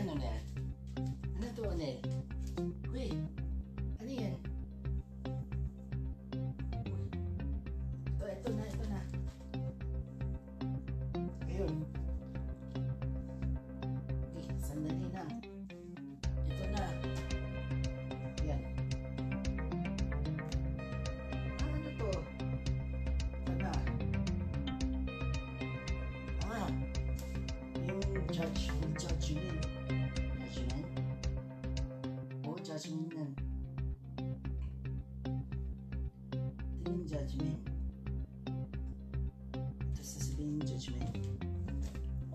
Ayan, Unel. Ano to, Unel? Uy, ano yan? Uy. Oh, eto na, eto na. Ayun. Okay, sandali lang. Eto na. Ayan. Ah, ano to? Eto na. Ah, yung judgment. Judgment. Tingin judgment. Ito sasabihin judgment.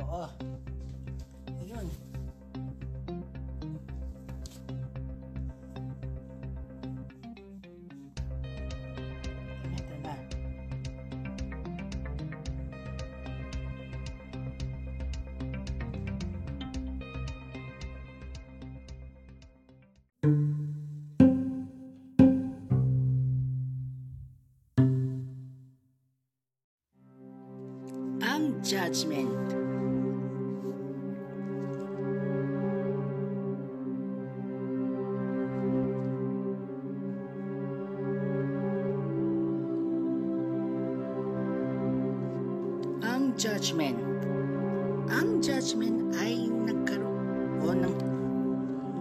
Oo. Ayun. Ito na. Ang judgment. Ang judgment. Ang judgment ay nagkaroon ng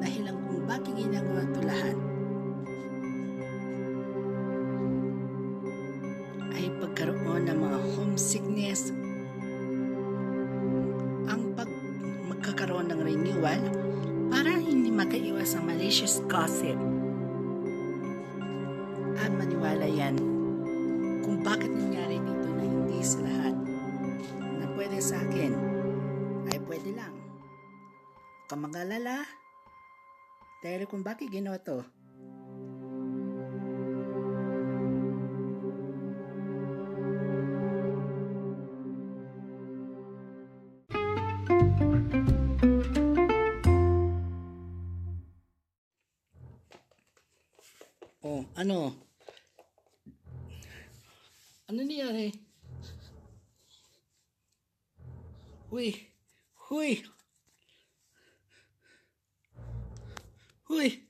dahilan kung bakit ginagawa ito lahat. Ay pagkaroon ng mga homesickness, magkakaroon ng renewal para hindi makaiwas ang malicious gossip. At maniwala yan kung bakit nangyari dito na hindi sa lahat na pwede sa akin ay pwede lang. Huwag mag-alala dahil kung bakit ginawa to. Oh, ano? Ano nangyari? Uy! Uy! Uy!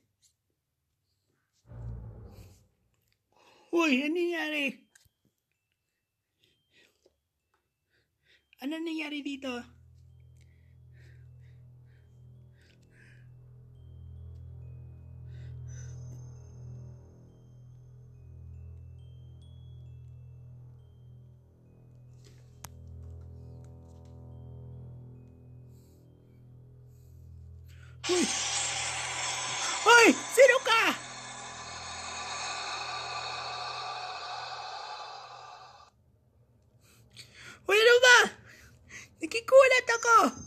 Uy! Ano nangyari? Ano nangyari dito? Uy! Uy! Sino ka? Uy, ano ba? Nakikulat ako!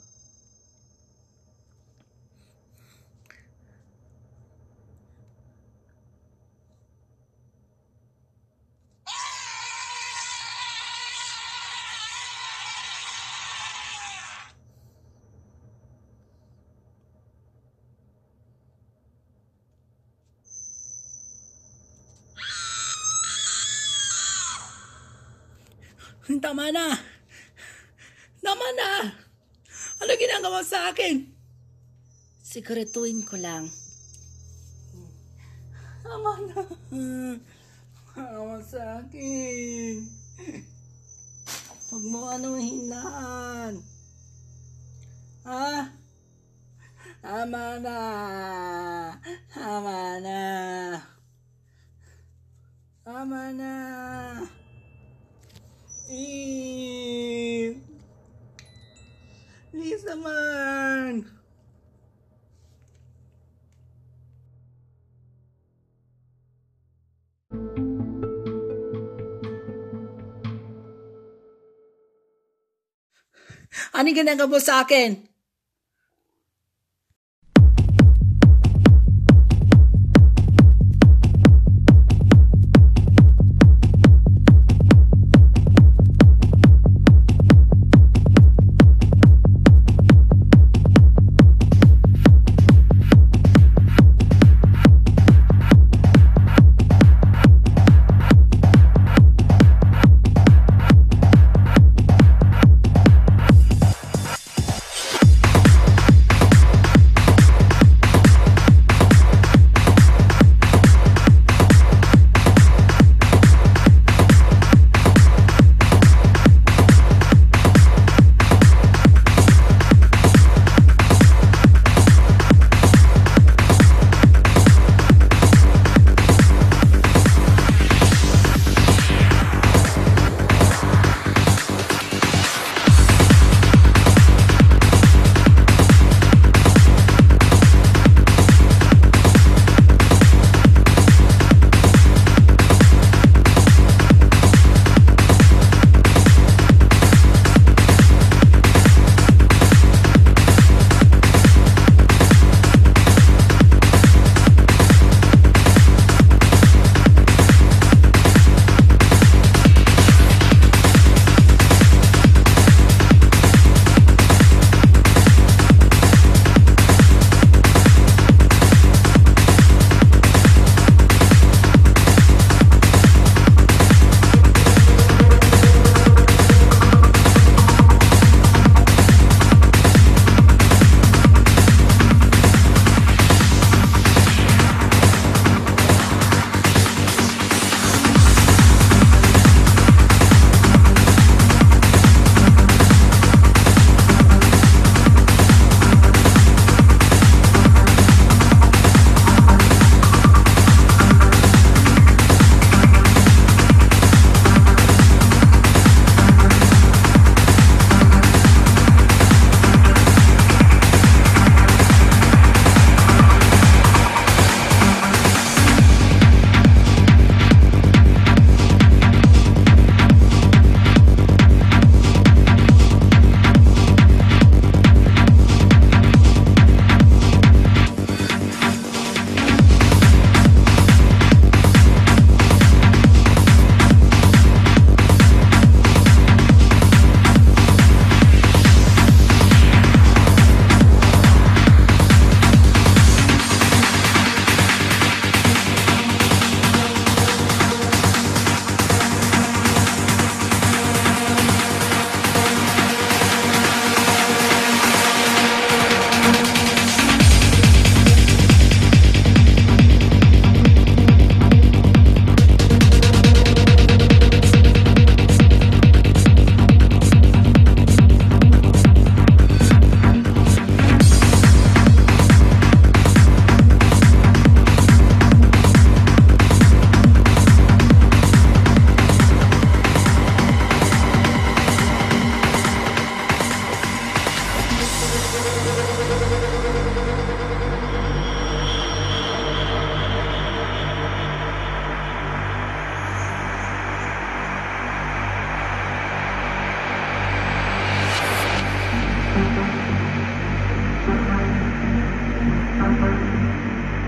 Tama na! Tama na! Ano ginagawa sa akin? Siguretuhin ko lang. Tama na! Awa sa akin! Huwag mo anong hinaan! Ha? Tama na! Tama na! Tama na! Please naman! Anong ginagawa mo sa akin?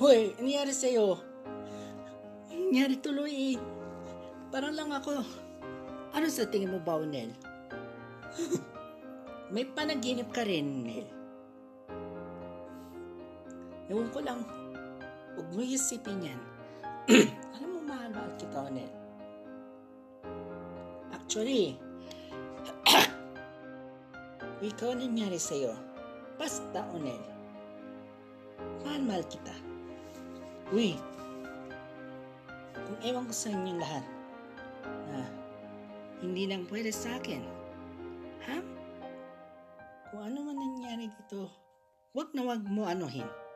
Hoy, nangyari sa'yo. Nangyari tuloy eh. Parang lang ako. Ano sa tingin mo ba, Unel? May panaginip ka rin, Unel. Ewan ko lang. Huwag mo isipin yan. Alam mo, mahal ba kita, Unel? Actually, ikaw nangyari sa'yo. Basta, Unel. Mahal-mahal kita. Uy, kung ewan ko sa inyong lahat na hindi nang pwede sa akin, kung ano man nangyari dito, wag na wag mo anuhin.